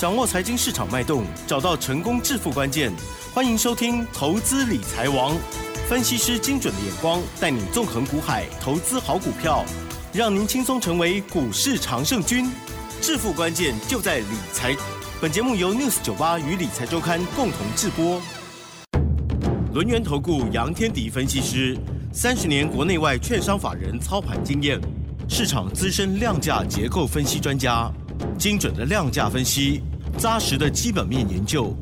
掌握财经市场脉动，找到成功致富关键。欢迎收听《投资理财王》，分析师精准的眼光带你纵横股海，投资好股票，让您轻松成为股市常胜军。致富关键就在理财。本节目由 News98 与理财周刊共同制播。轮源投顾杨天迪分析师，30年国内外券商法人操盘经验，市场资深量价结构分析专家，精准的量价分析，扎实的基本面研究，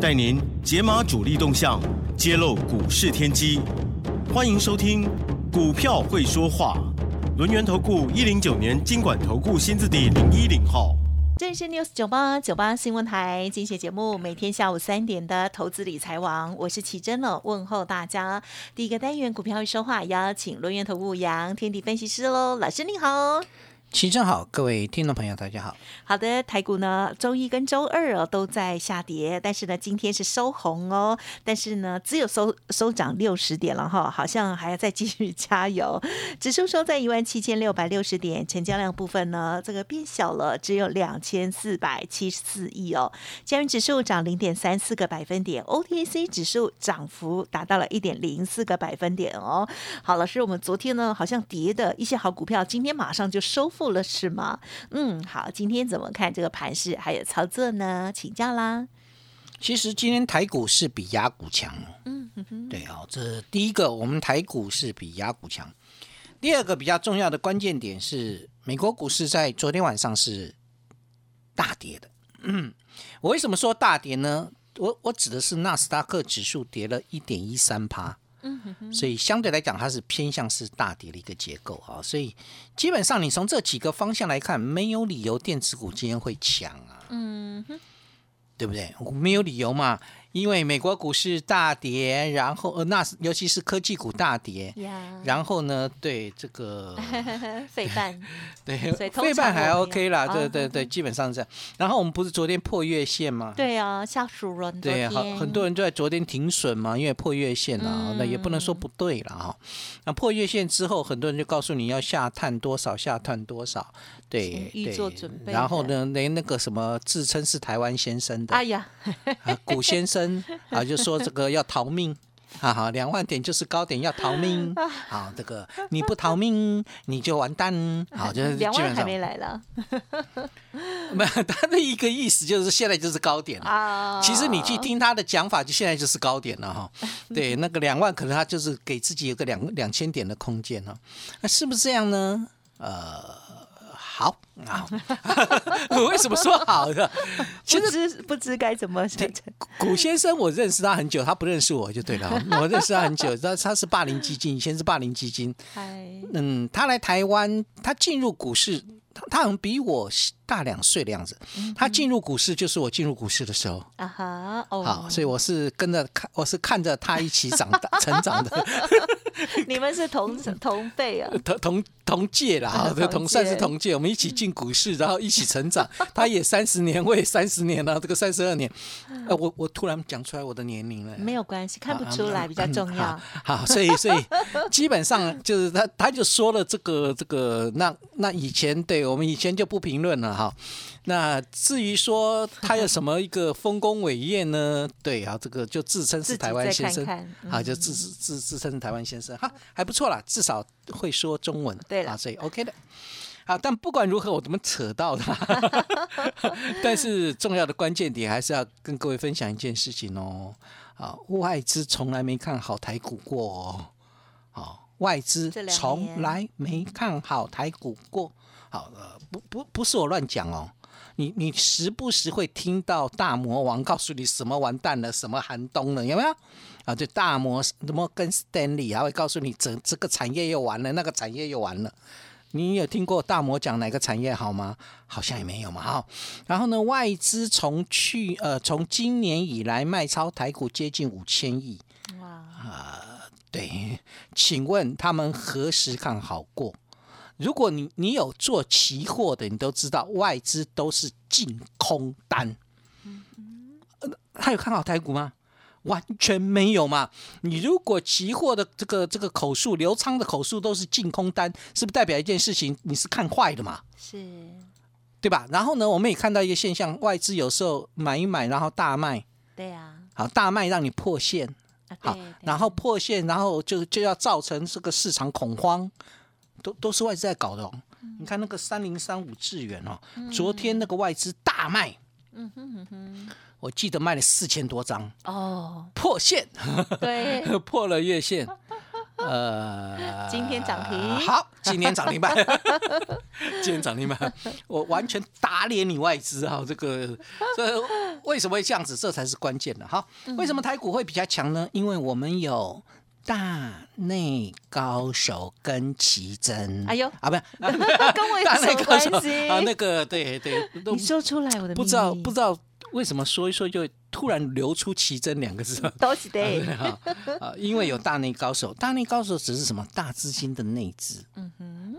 带您解码主力动向，揭露股市天机。欢迎收听《股票会说话》，轮源投顾109年金管投顾新字第010号。这里是 News98 新闻台精选节目，每天下午3点的投资理财王，我是齐珍了，问候大家。第一个单元股票会说话，邀请轮源投顾杨天迪分析师喽，老师您好。齐正好，各位听众朋友大家好。好的，台股呢周一跟周二都在下跌，但是呢今天是收红哦，但是呢只有收涨60点了哈，好像还要再继续加油。指数收在17660点，成交量部分呢这个变小了，只有2474亿哦。加元指数涨0.34个百分点 ，OTC 指数涨幅达到了1.04个百分点哦。好，老师，我们昨天呢好像跌的一些好股票，今天马上就收复了是吗？好，今天怎么看这个盘势还有操作呢？请教啦。其实今天台股是比亚股强，对啊，这第一个我们台股是比亚股强。第二个比较重要的关键点是，美国股市在昨天晚上是大跌的。我为什么说大跌呢？ 我指的是纳斯达克指数跌了 1.13%。所以相对来讲它是偏向是大跌的一个结构，所以基本上你从这几个方向来看，没有理由电子股今天会强啊，对不对？没有理由嘛，因为美国股市大跌，然后那尤其是科技股大跌，然后呢，对这个费半，对费半还 OK 啦，对，基本上是。然后我们不是昨天破月线吗？对啊，下属了。对啊，很多人就在昨天停损嘛，因为破月线啦，那也不能说不对啦哈。那破月线之后，很多人就告诉你要下探多少，下探多少，对对。做准备。然后呢，连那个什么自称是台湾先生的，哎呀，古先生。啊，就说这个要逃命，好，2万点就是高点要逃命，好，这个你不逃命你就完蛋，好，就是2万还没来了，他的一个意思就是现在就是高点了。其实你去听他的讲法，就现在就是高点了，对，那个2万可能他就是给自己有个2000点的空间，那是不是这样呢？好，我为什么说好的？其实不知该怎么说。古先生，我认识他很久，他不认识我就对了。我认识他很久，他是霸凌基金，以前是霸凌基金。他来台湾，他进入股市，他好像比我大2岁的样子。他进入股市就是我进入股市的时候好，所以我是看着他一起成长的。你们是同辈啊？同届啦，算是同届。我们一起进股市，然后一起成长。他也30年，我也30年了，这个32年。我突然讲出来我的年龄了，没有关系，看不出来比较重要。好，所以基本上就是他就说了这个那以前对我们以前就不评论了哈。那至于说他有什么一个丰功伟业呢？对啊，这个就自称是台湾先生，好，就自称是台湾先生哈，还不错啦，至少会说中文，对了，所以 OK 的。好，但不管如何，我怎么扯到的？但是重要的关键点还是要跟各位分享一件事情哦。好，外资从来没看好台股过哦。好，外资从来没看好台股过。好，不是我乱讲哦。你时不时会听到大魔王告诉你什么完蛋了，什么寒冬了，有没有？啊，就大魔跟 Stanley 还会告诉你这个产业又完了，那个产业又完了。你有听过大魔讲哪个产业好吗？好像也没有嘛。好，然后呢，外资从今年以来卖超台股接近5000亿。哇！对，请问他们何时看好过？如果你有做期货的，你都知道外资都是净空单。他有看好台股吗？完全没有嘛。你如果期货的这个口数，流仓的口数都是净空单，是不是代表一件事情？你是看坏的嘛？是。对吧？然后呢，我们也看到一个现象，外资有时候买一买，然后大卖。对啊。好，大卖让你破线。好，然后破线，然后就要造成这个市场恐慌，都是外资在搞的哦。你看那个3035智原哦，昨天那个外资大卖，我记得卖了4000多张哦，破线，对，破了月线。今天涨停，好，今天涨停板，今天涨停板，我完全打脸你外资啊！这个，这为什么会这样子？这才是关键的哈。为什么台股会比较强呢？因为我们有大内高手跟奇珍。哎呦，啊，不是，跟我有什么关系？啊，那个，对对，你说出来我的秘密，不知道。为什么说一说就突然流出奇珍两个字？都是对，因为有大内高手，大内高手只是什么？大资金的内资。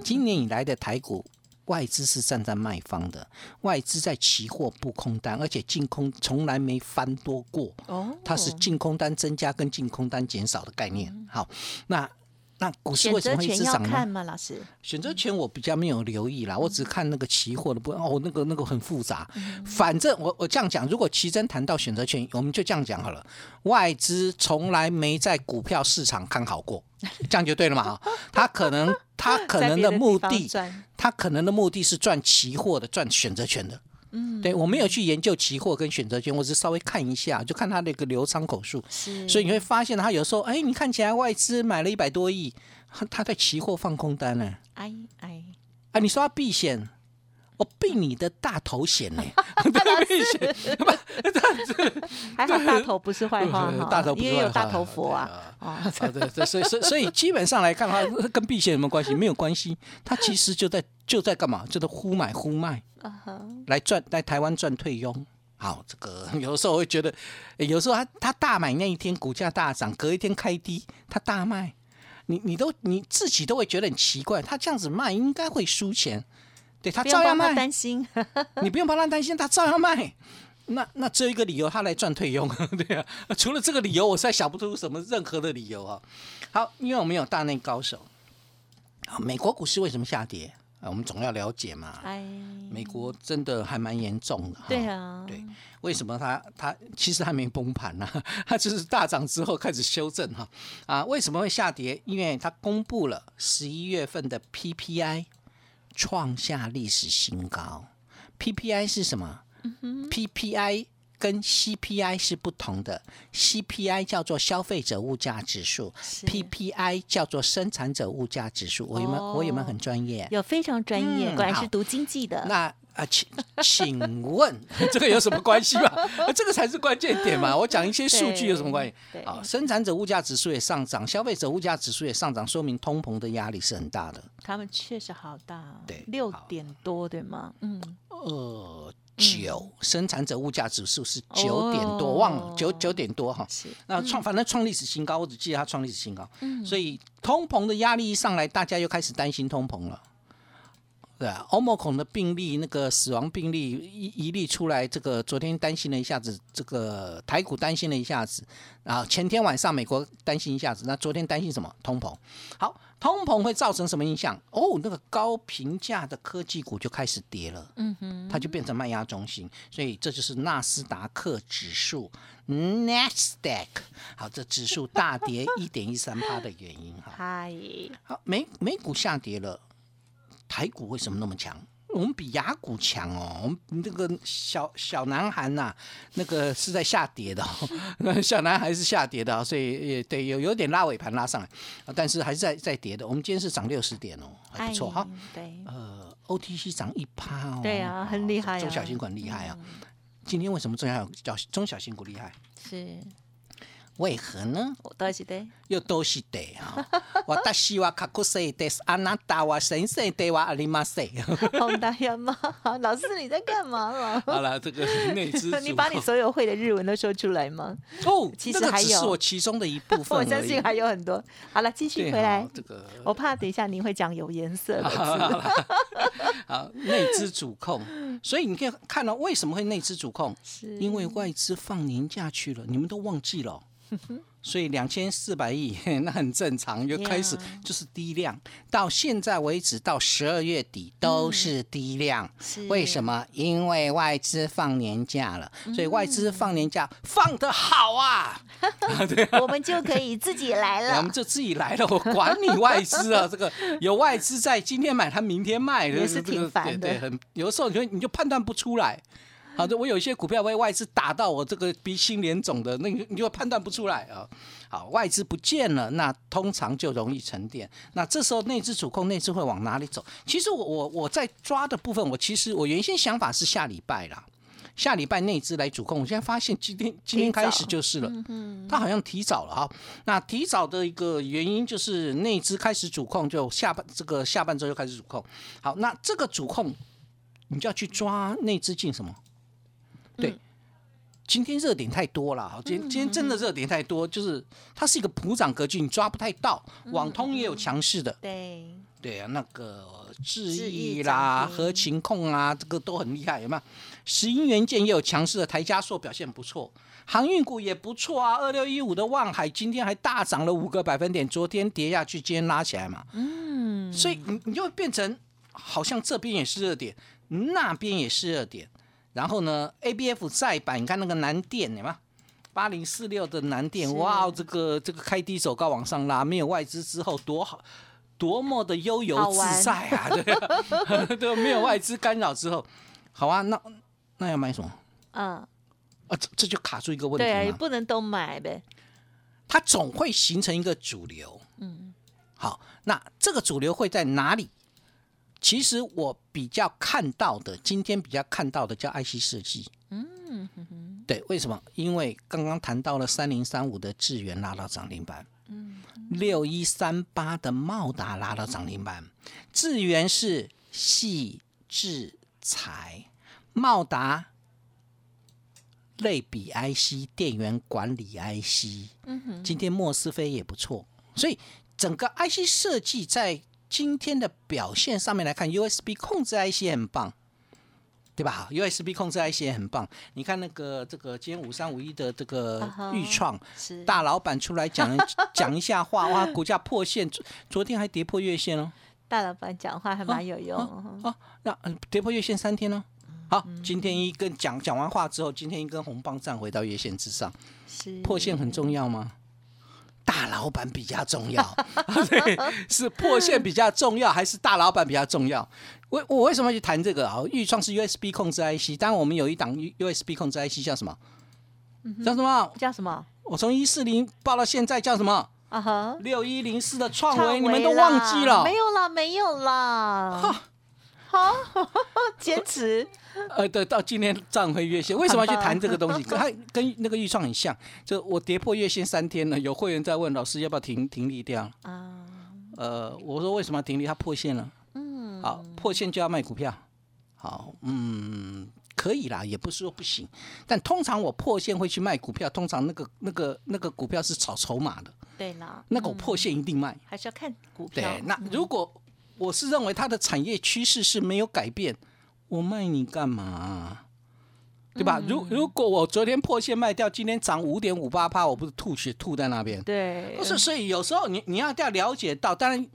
今年以来的台股，外资是站在卖方的，外资在期货布空单，而且净空从来没翻多过。它是净空单增加跟净空单减少的概念。好，那股市为什么会一直涨呢？选择权要看吗，老师？选择权我比较没有留意啦，我只看那个期货的部分。哦，那个很复杂。反正我这样讲，如果奇珍谈到选择权，我们就这样讲好了。外资从来没在股票市场看好过，这样就对了嘛？他可能的目的，是赚期货的，赚选择权的。对，我没有去研究期货跟选择权，我只稍微看一下，就看它的一个流仓口数。所以你会发现它有时候，哎，你看起来外资买了100多亿，它在期货放空单呢。你说它避险，我避你的大头险呢。避险，还好大头不是坏话，大头不是坏话，因为有大头佛啊。所以基本上来看的话，跟避险有没有关系？没有关系，它其实就在干嘛？就在忽买忽卖，来台湾赚退佣。好，这个有时候会觉得，有时候他大买那一天股价大涨，隔一天开低，他大卖，你自己都会觉得很奇怪，他这样子卖应该会输钱，对，他照样卖，不用帮他担心，你不用帮他担心，他照样卖。那只有一个理由，他来赚退佣，对啊，除了这个理由，我实在想不出什么任何的理由啊。好，因为我们有大内高手。美国股市为什么下跌？我们总要了解嘛。美国真的还蛮严重的。对啊，对，为什么它其实还没崩盘呢？它就是大涨之后开始修正哈。啊，为什么会下跌？因为它公布了11月份的 PPI 创下历史新高。PPI 是什么？PPI 跟 CPI 是不同的。CPI 叫做消费者物价指数， PPI 叫做生产者物价指数。我有没有很专业？有，非常专业，果然是读经济的。那请问这个有什么关系吗？这个才是关键点嘛！我讲一些数据有什么关系？好，生产者物价指数也上涨，消费者物价指数也上涨，说明通膨的压力是很大的。他们确实好大，对，6点多对吗？9，生产者物价指数是9点多，忘了9点多哈。那反正创历史新高，我只记得它创历史新高。所以通膨的压力一上来，大家又开始担心通膨了。对啊，欧盟孔的病例，那个死亡病例一例出来，这个昨天担心了一下子，这个台股担心了一下子，然后前天晚上美国担心一下子，那昨天担心什么？通膨。好，通膨会造成什么影响？哦，那个高评价的科技股就开始跌了，它就变成卖压中心，所以这就是纳斯达克指数 （Nasdaq） 好，这指数大跌 1.13% 的原因哈。好，美股下跌了。台股为什么那么强？我们比雅股强哦。我们这个小南韩呐，那个是在下跌的哦，小南韩是下跌的，所以也对，有点拉尾盘拉上来，但是还是在跌的。我们今天是涨60点哦，还不错哈。对，OTC 涨1%哦。对啊，很厉害啊。中小型股很厉害啊。今天为什么中小型股厉害？是。为何呢？都是对哈！私は過去世です。あなたは先生ではありません。好大呀妈！老师你在干嘛了？好了，这个内资你把你所有会的日文都说出来吗？哦，其实还有，那个只是我其中的一部分而已。我相信还有很多。好了，继续回来。这个我怕等一下您会讲有颜色的字。好，内资主控，所以你可以看到为什么会内资主控，因为外资放年假去了，你们都忘记了。所以2400亿那很正常，就开始就是低量，到现在为止到12月底都是低量。为什么？因为外资放年假了，所以外资放年假放得好啊，我们就可以自己来了，我们就自己来了，我管你外资啊，这个有外资在今天买，他明天卖，也是挺烦的。有时候你就判断不出来。好的，我有一些股票被外资打到我这个鼻青脸肿的，那你就判断不出来啊。好，外资不见了，那通常就容易沉淀。那这时候内资主控，内资会往哪里走？其实我在抓的部分，我原先想法是下礼拜啦，下礼拜内资来主控。我现在发现今天开始就是了，它好像提早了哈。那提早的一个原因就是内资开始主控，就下半周就开始主控。好，那这个主控你就要去抓内资进什么？对，今天热点太多了，今天真的热点太多，就是它是一个普涨格局，你抓不太到。网通也有强势的，对啊，那个智易啦、合勤控啊，这个都很厉害，有没有？石英元件也有强势的，台嘉硕表现不错，航运股也不错啊。2615的万海今天还大涨了5个百分点，昨天跌下去，今天拉起来嘛。所以你就变成好像这边也是热点，那边也是热点。然后呢 ，ABF 再版，你看那个南电，有没有？8046的南电，哇，这个开低走高往上拉，没有外资之后多好，多么的悠游自在啊！对啊，对，没有外资干扰之后，好啊，那要买什么？这就卡住一个问题嘛。对啊，也不能都买呗。它总会形成一个主流。好，那这个主流会在哪里？其实我比较看到的，今天比较看到的叫 IC 设计。对，为什么？因为刚刚谈到了3035的智原拉到涨停板，6138的茂达拉到涨停板。智原是矽智材，茂达类比 IC 电源管理 IC。今天莫斯菲也不错，所以整个 IC 设计在今天的表现上面来看 ，USB 控制 IC 很棒，对吧 ？USB 控制 IC 也很棒。你看那个今天5351的这个钰创大老板出来讲一下话，哇，股价破线，昨天还跌破月线哦。大老板讲话还蛮有用哦。那跌破月线3天哦。好，今天一根讲完话之后，今天一根红棒站回到月线之上，破线很重要吗？大老板比较重要是破线比较重要还是大老板比较重要？我为什么去谈这个啊？钰创是 USB 控制 IC， 当然我们有一档 USB 控制 IC 叫什么？叫什么？我从140报到现在叫什么？6104的创维，你们都忘记了？没有啦。好，坚持。对，到今天站回月线，为什么要去谈这个东西？它跟那个钰创很像，就我跌破月线3天了，有会员在问老师要不要停利掉啊？我说为什么要停利？它破线了，好，破线就要卖股票，好，可以啦，也不是说不行，但通常我破线会去卖股票，通常那个股票是炒筹码的，对啦，那个我破线一定卖，还是要看股票。对，那如果我是认为它的产业趋势是没有改变，我卖你干嘛？对吧？如果我昨天破线卖掉，今天涨 5.58%， 我不是吐血吐在那边？对，不是。所以有时候你要了解到，当然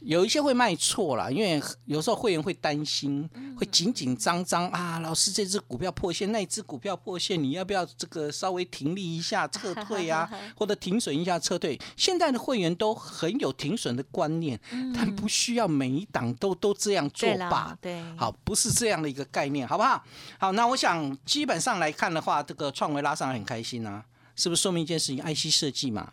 有一些会卖错了，因为有时候会员会担心，会紧紧张张啊，老师这只股票破线，那只股票破线，你要不要这个稍微停利一下撤退啊，或者停损一下撤退？现在的会员都很有停损的观念，但不需要每一档都这样做吧？对，好，不是这样的一个概念，好不好？好，那我想基本上来看的话，这个创维拉上很开心啊，是不是说明一件事情 ？IC 设计嘛，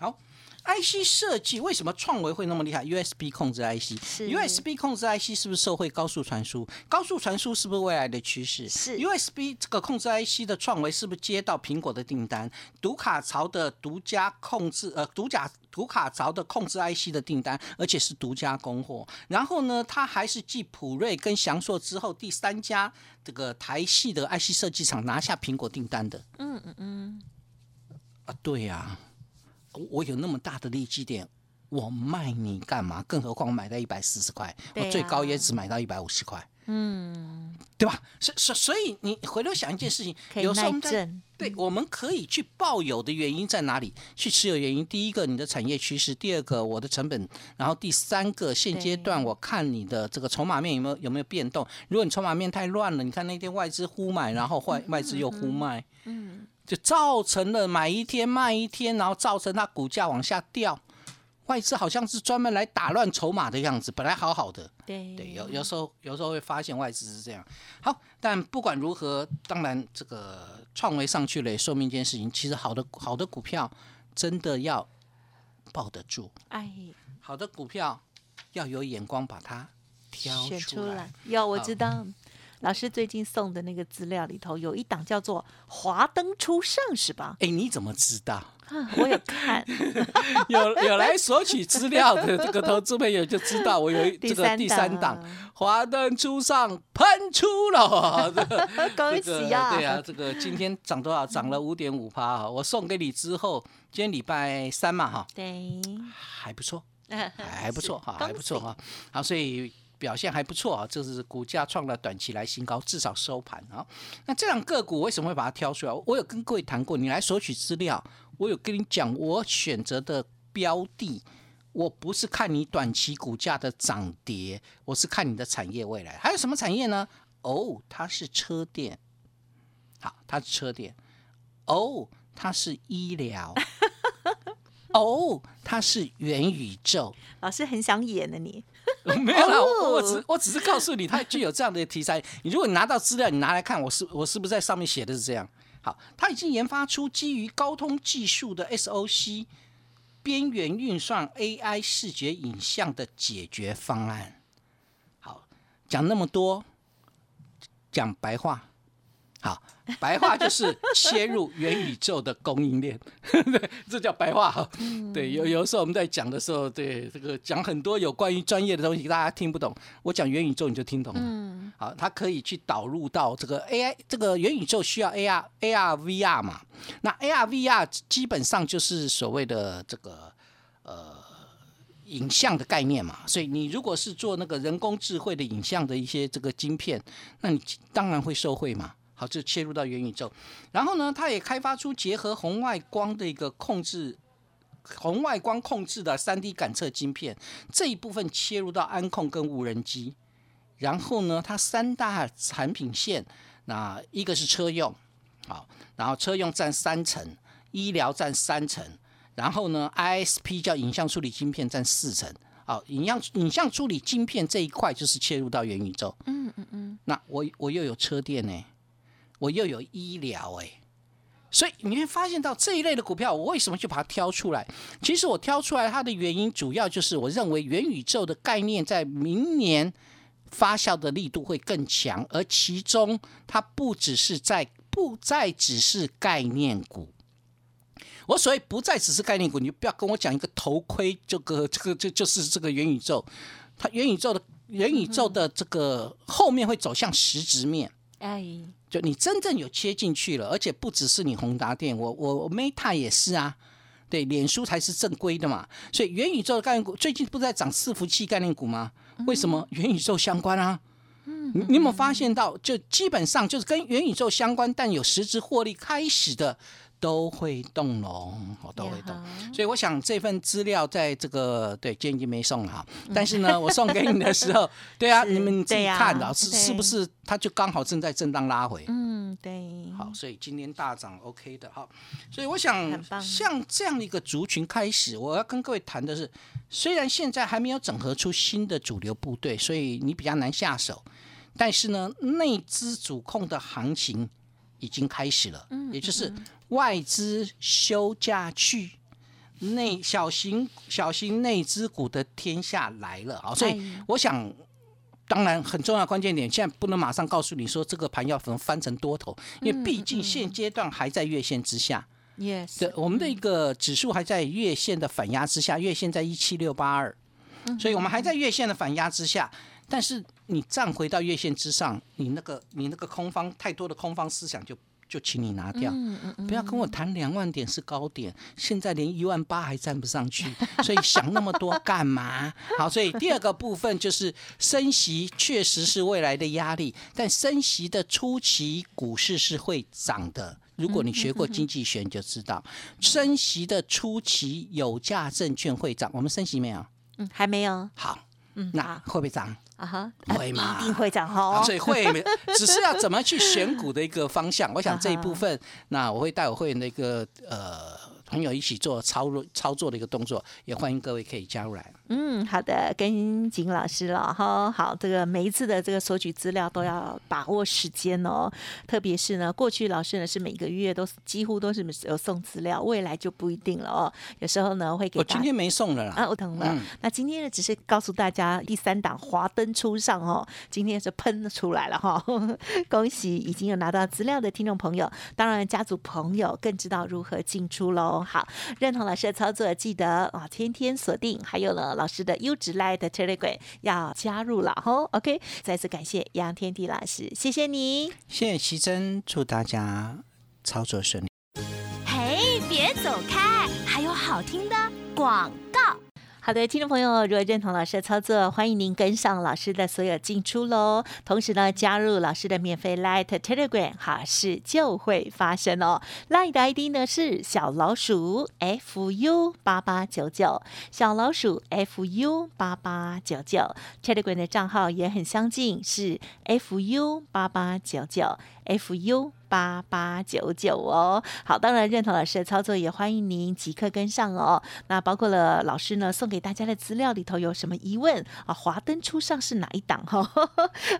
好。IC 设计为什么创维会那么厉害 ？USB 控制 IC，USB 控制 IC 是不是受惠高速传输？高速传输是不是未来的趋势？是 USB 这个控制 IC 的创维是不是接到苹果的订单？读卡槽的读卡槽的控制 IC 的订单，而且是独家供货。然后呢，它还是继普瑞跟翔硕之后第3家这个台系的 IC 设计厂拿下苹果订单的。对呀。我有那么大的利基点，我卖你干嘛？更何况我买到140块，我最高也只买到150块。嗯，对吧？所以你回头想一件事情，有时候我们对，我们可以去抱有的原因在哪里？去持有原因，第一个你的产业趋势，第二个我的成本，然后第三个现阶段我看你的这个筹码面有没有变动。如果你筹码面太乱了，你看那天外资忽买，然后外资又忽卖，嗯，就造成了买一天卖一天，然后造成它股价往下掉。外资好像是专门来打乱筹码的样子，本来好好的，对，有时候会发现外资是这样。好，但不管如何，当然这个创维上去了，也说明一件事情，其实好的股票真的要抱得住，哎，好的股票要有眼光把它挑出来。有，我知道。老师最近送的那个资料里头有一档叫做华灯初上，是吧？哎，你怎么知道？我有看有来索取资料的这个投资朋友就知道我有这个第三档华灯初上喷出了，恭喜啊！对啊，这个今天涨多少？涨了 5.5%。我送给你之后，今天礼拜三嘛哈，对，还不错，还不错哈，还不错哈。好，所以表现还不错啊，这是股价创了短期来新高，至少收盘啊。那这两个股为什么会把它挑出来？我有跟各位谈过，你来索取资料，我有跟你讲，我选择的标的，我不是看你短期股价的涨跌，我是看你的产业未来。还有什么产业呢？哦，它是车电，好，它是车电。哦，它是医疗。哦，它是元宇宙。老师很想演呢，你。没有啦，我只是告诉你，它具有这样的题材。你如果你拿到资料，你拿来看，我是不是在上面写的是这样？好，它已经研发出基于高通技术的 SOC 边缘运算 AI 视觉影像的解决方案。好，讲那么多，讲白话。好，白话就是切入元宇宙的供应链，这叫白话。对，有时候我们在讲的时候，对这个讲很多有关于专业的东西，大家听不懂。我讲元宇宙你就听懂了。好，它可以去导入到这个 AI， 这个元宇宙需要 AR VR 嘛？那 AR VR 基本上就是所谓的这个影像的概念嘛，所以你如果是做那个人工智慧的影像的一些这个晶片，那你当然会受惠嘛。好，就切入到元宇宙，然后呢，它也开发出结合红外光的一个红外光控制的 3D 感测晶片，这一部分切入到安控跟无人机。然后呢，它三大产品线，那一个是车用，好，然后车用占3%，医疗占3%，然后呢 ，ISP 叫影像处理晶片占4%。好，影像处理晶片这一块就是切入到元宇宙。那我又有车电呢，我又有医疗哎，所以你会发现到这一类的股票，我为什么就把它挑出来？其实我挑出来它的原因，主要就是我认为元宇宙的概念在明年发酵的力度会更强，而其中它不再只是概念股。我所谓不再只是概念股，你不要跟我讲一个头盔，就是这个元宇宙，它元宇宙的这个后面会走向实质面。就你真正有切进去了，而且不只是你宏达电，我 Meta 也是啊，对，脸书才是正规的嘛。所以元宇宙的概念股最近不是在涨伺服器概念股吗？为什么？元宇宙相关啊。你有没有发现到，就基本上就是跟元宇宙相关，但有实质获利开始的都会动容，都会动。所以我想这份资料在这个对，今天已经没送了哈，但是呢，我送给你的时候，对啊，你们自己看的，是不是？它就刚好正在震荡拉回，对，好，所以今天大涨 OK 的哈，所以我想像这样的一个族群开始，我要跟各位谈的是，虽然现在还没有整合出新的主流部队，所以你比较难下手，但是呢，内资主控的行情已经开始了，也就是外资休假去。小型内资股的天下来了，所以我想。当然，很重要的关键点，现在不能马上告诉你说这个盘要翻成多头，因为毕竟现阶段还在月线之下。Yes， 对，我们的一个指数还在月线的反压之下，月线在17682，所以我们还在月线的反压之下。但是你站回到月线之上，你那个空方太多的空方思想就。就请你拿掉，不要跟我谈2万点是高点，现在连18000还站不上去，所以想那么多干嘛？好，所以第二个部分就是升息确实是未来的压力，但升息的初期股市是会涨的。如果你学过经济学，你就知道升息的初期有价证券会涨。我们升息没有？还没有。好，那会不会涨？会嘛，一定会涨哦。所以会，只是要怎么去选股的一个方向。我想这一部分，那我会带我会员的一个朋友一起做操作的一个动作，也欢迎各位可以加入来。好的，跟景老师了哈。好，这个每一次的这个索取资料都要把握时间哦，特别是呢，过去老师呢是每个月都几乎都是有送资料，未来就不一定了哦。有时候呢会给。我今天没送了啦。我疼了。那今天呢只是告诉大家第3档华灯初上哦，今天是喷出来了哈、哦，恭喜已经有拿到资料的听众朋友，当然家族朋友更知道如何进出喽。好，认同老师的操作，记得啊、哦，天天锁定，还有呢老师的优质 Line 的 Telegram 要加入了哈、哦。OK， 再次感谢杨天地老师，谢谢你，谢谢奇珍，祝大家操作顺利。嘿，别走开，还有好听的广告。好的，听众朋友，如果认同老师的操作，欢迎您跟上老师的所有进出喽。同时呢，加入老师的免费 Line Telegram， 好事就会发生哦。Line 的 ID 呢是小老鼠 FU8899， 小老鼠 FU8899。Telegram 的账号也很相近，是 FU8899。FU8899 哦，好，当然认同老师的操作，也欢迎您即刻跟上哦。那包括了老师呢送给大家的资料里头有什么疑问啊？华灯初上是哪一档哈、哦？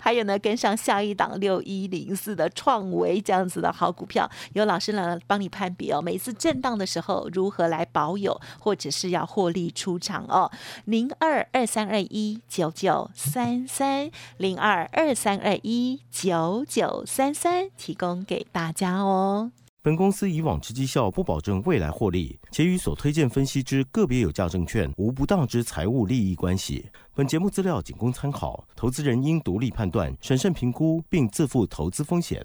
还有呢，跟上下一档6104的创维这样子的好股票，有老师呢帮你判别哦。每次震荡的时候如何来保有，或者是要获利出场哦。0223219933，0223219933。提供给大家哦。本公司以往之绩效不保证未来获利，且与所推荐分析之个别有价证券无不当之财务利益关系。本节目资料仅供参考，投资人应独立判断、审慎评估，并自负投资风险。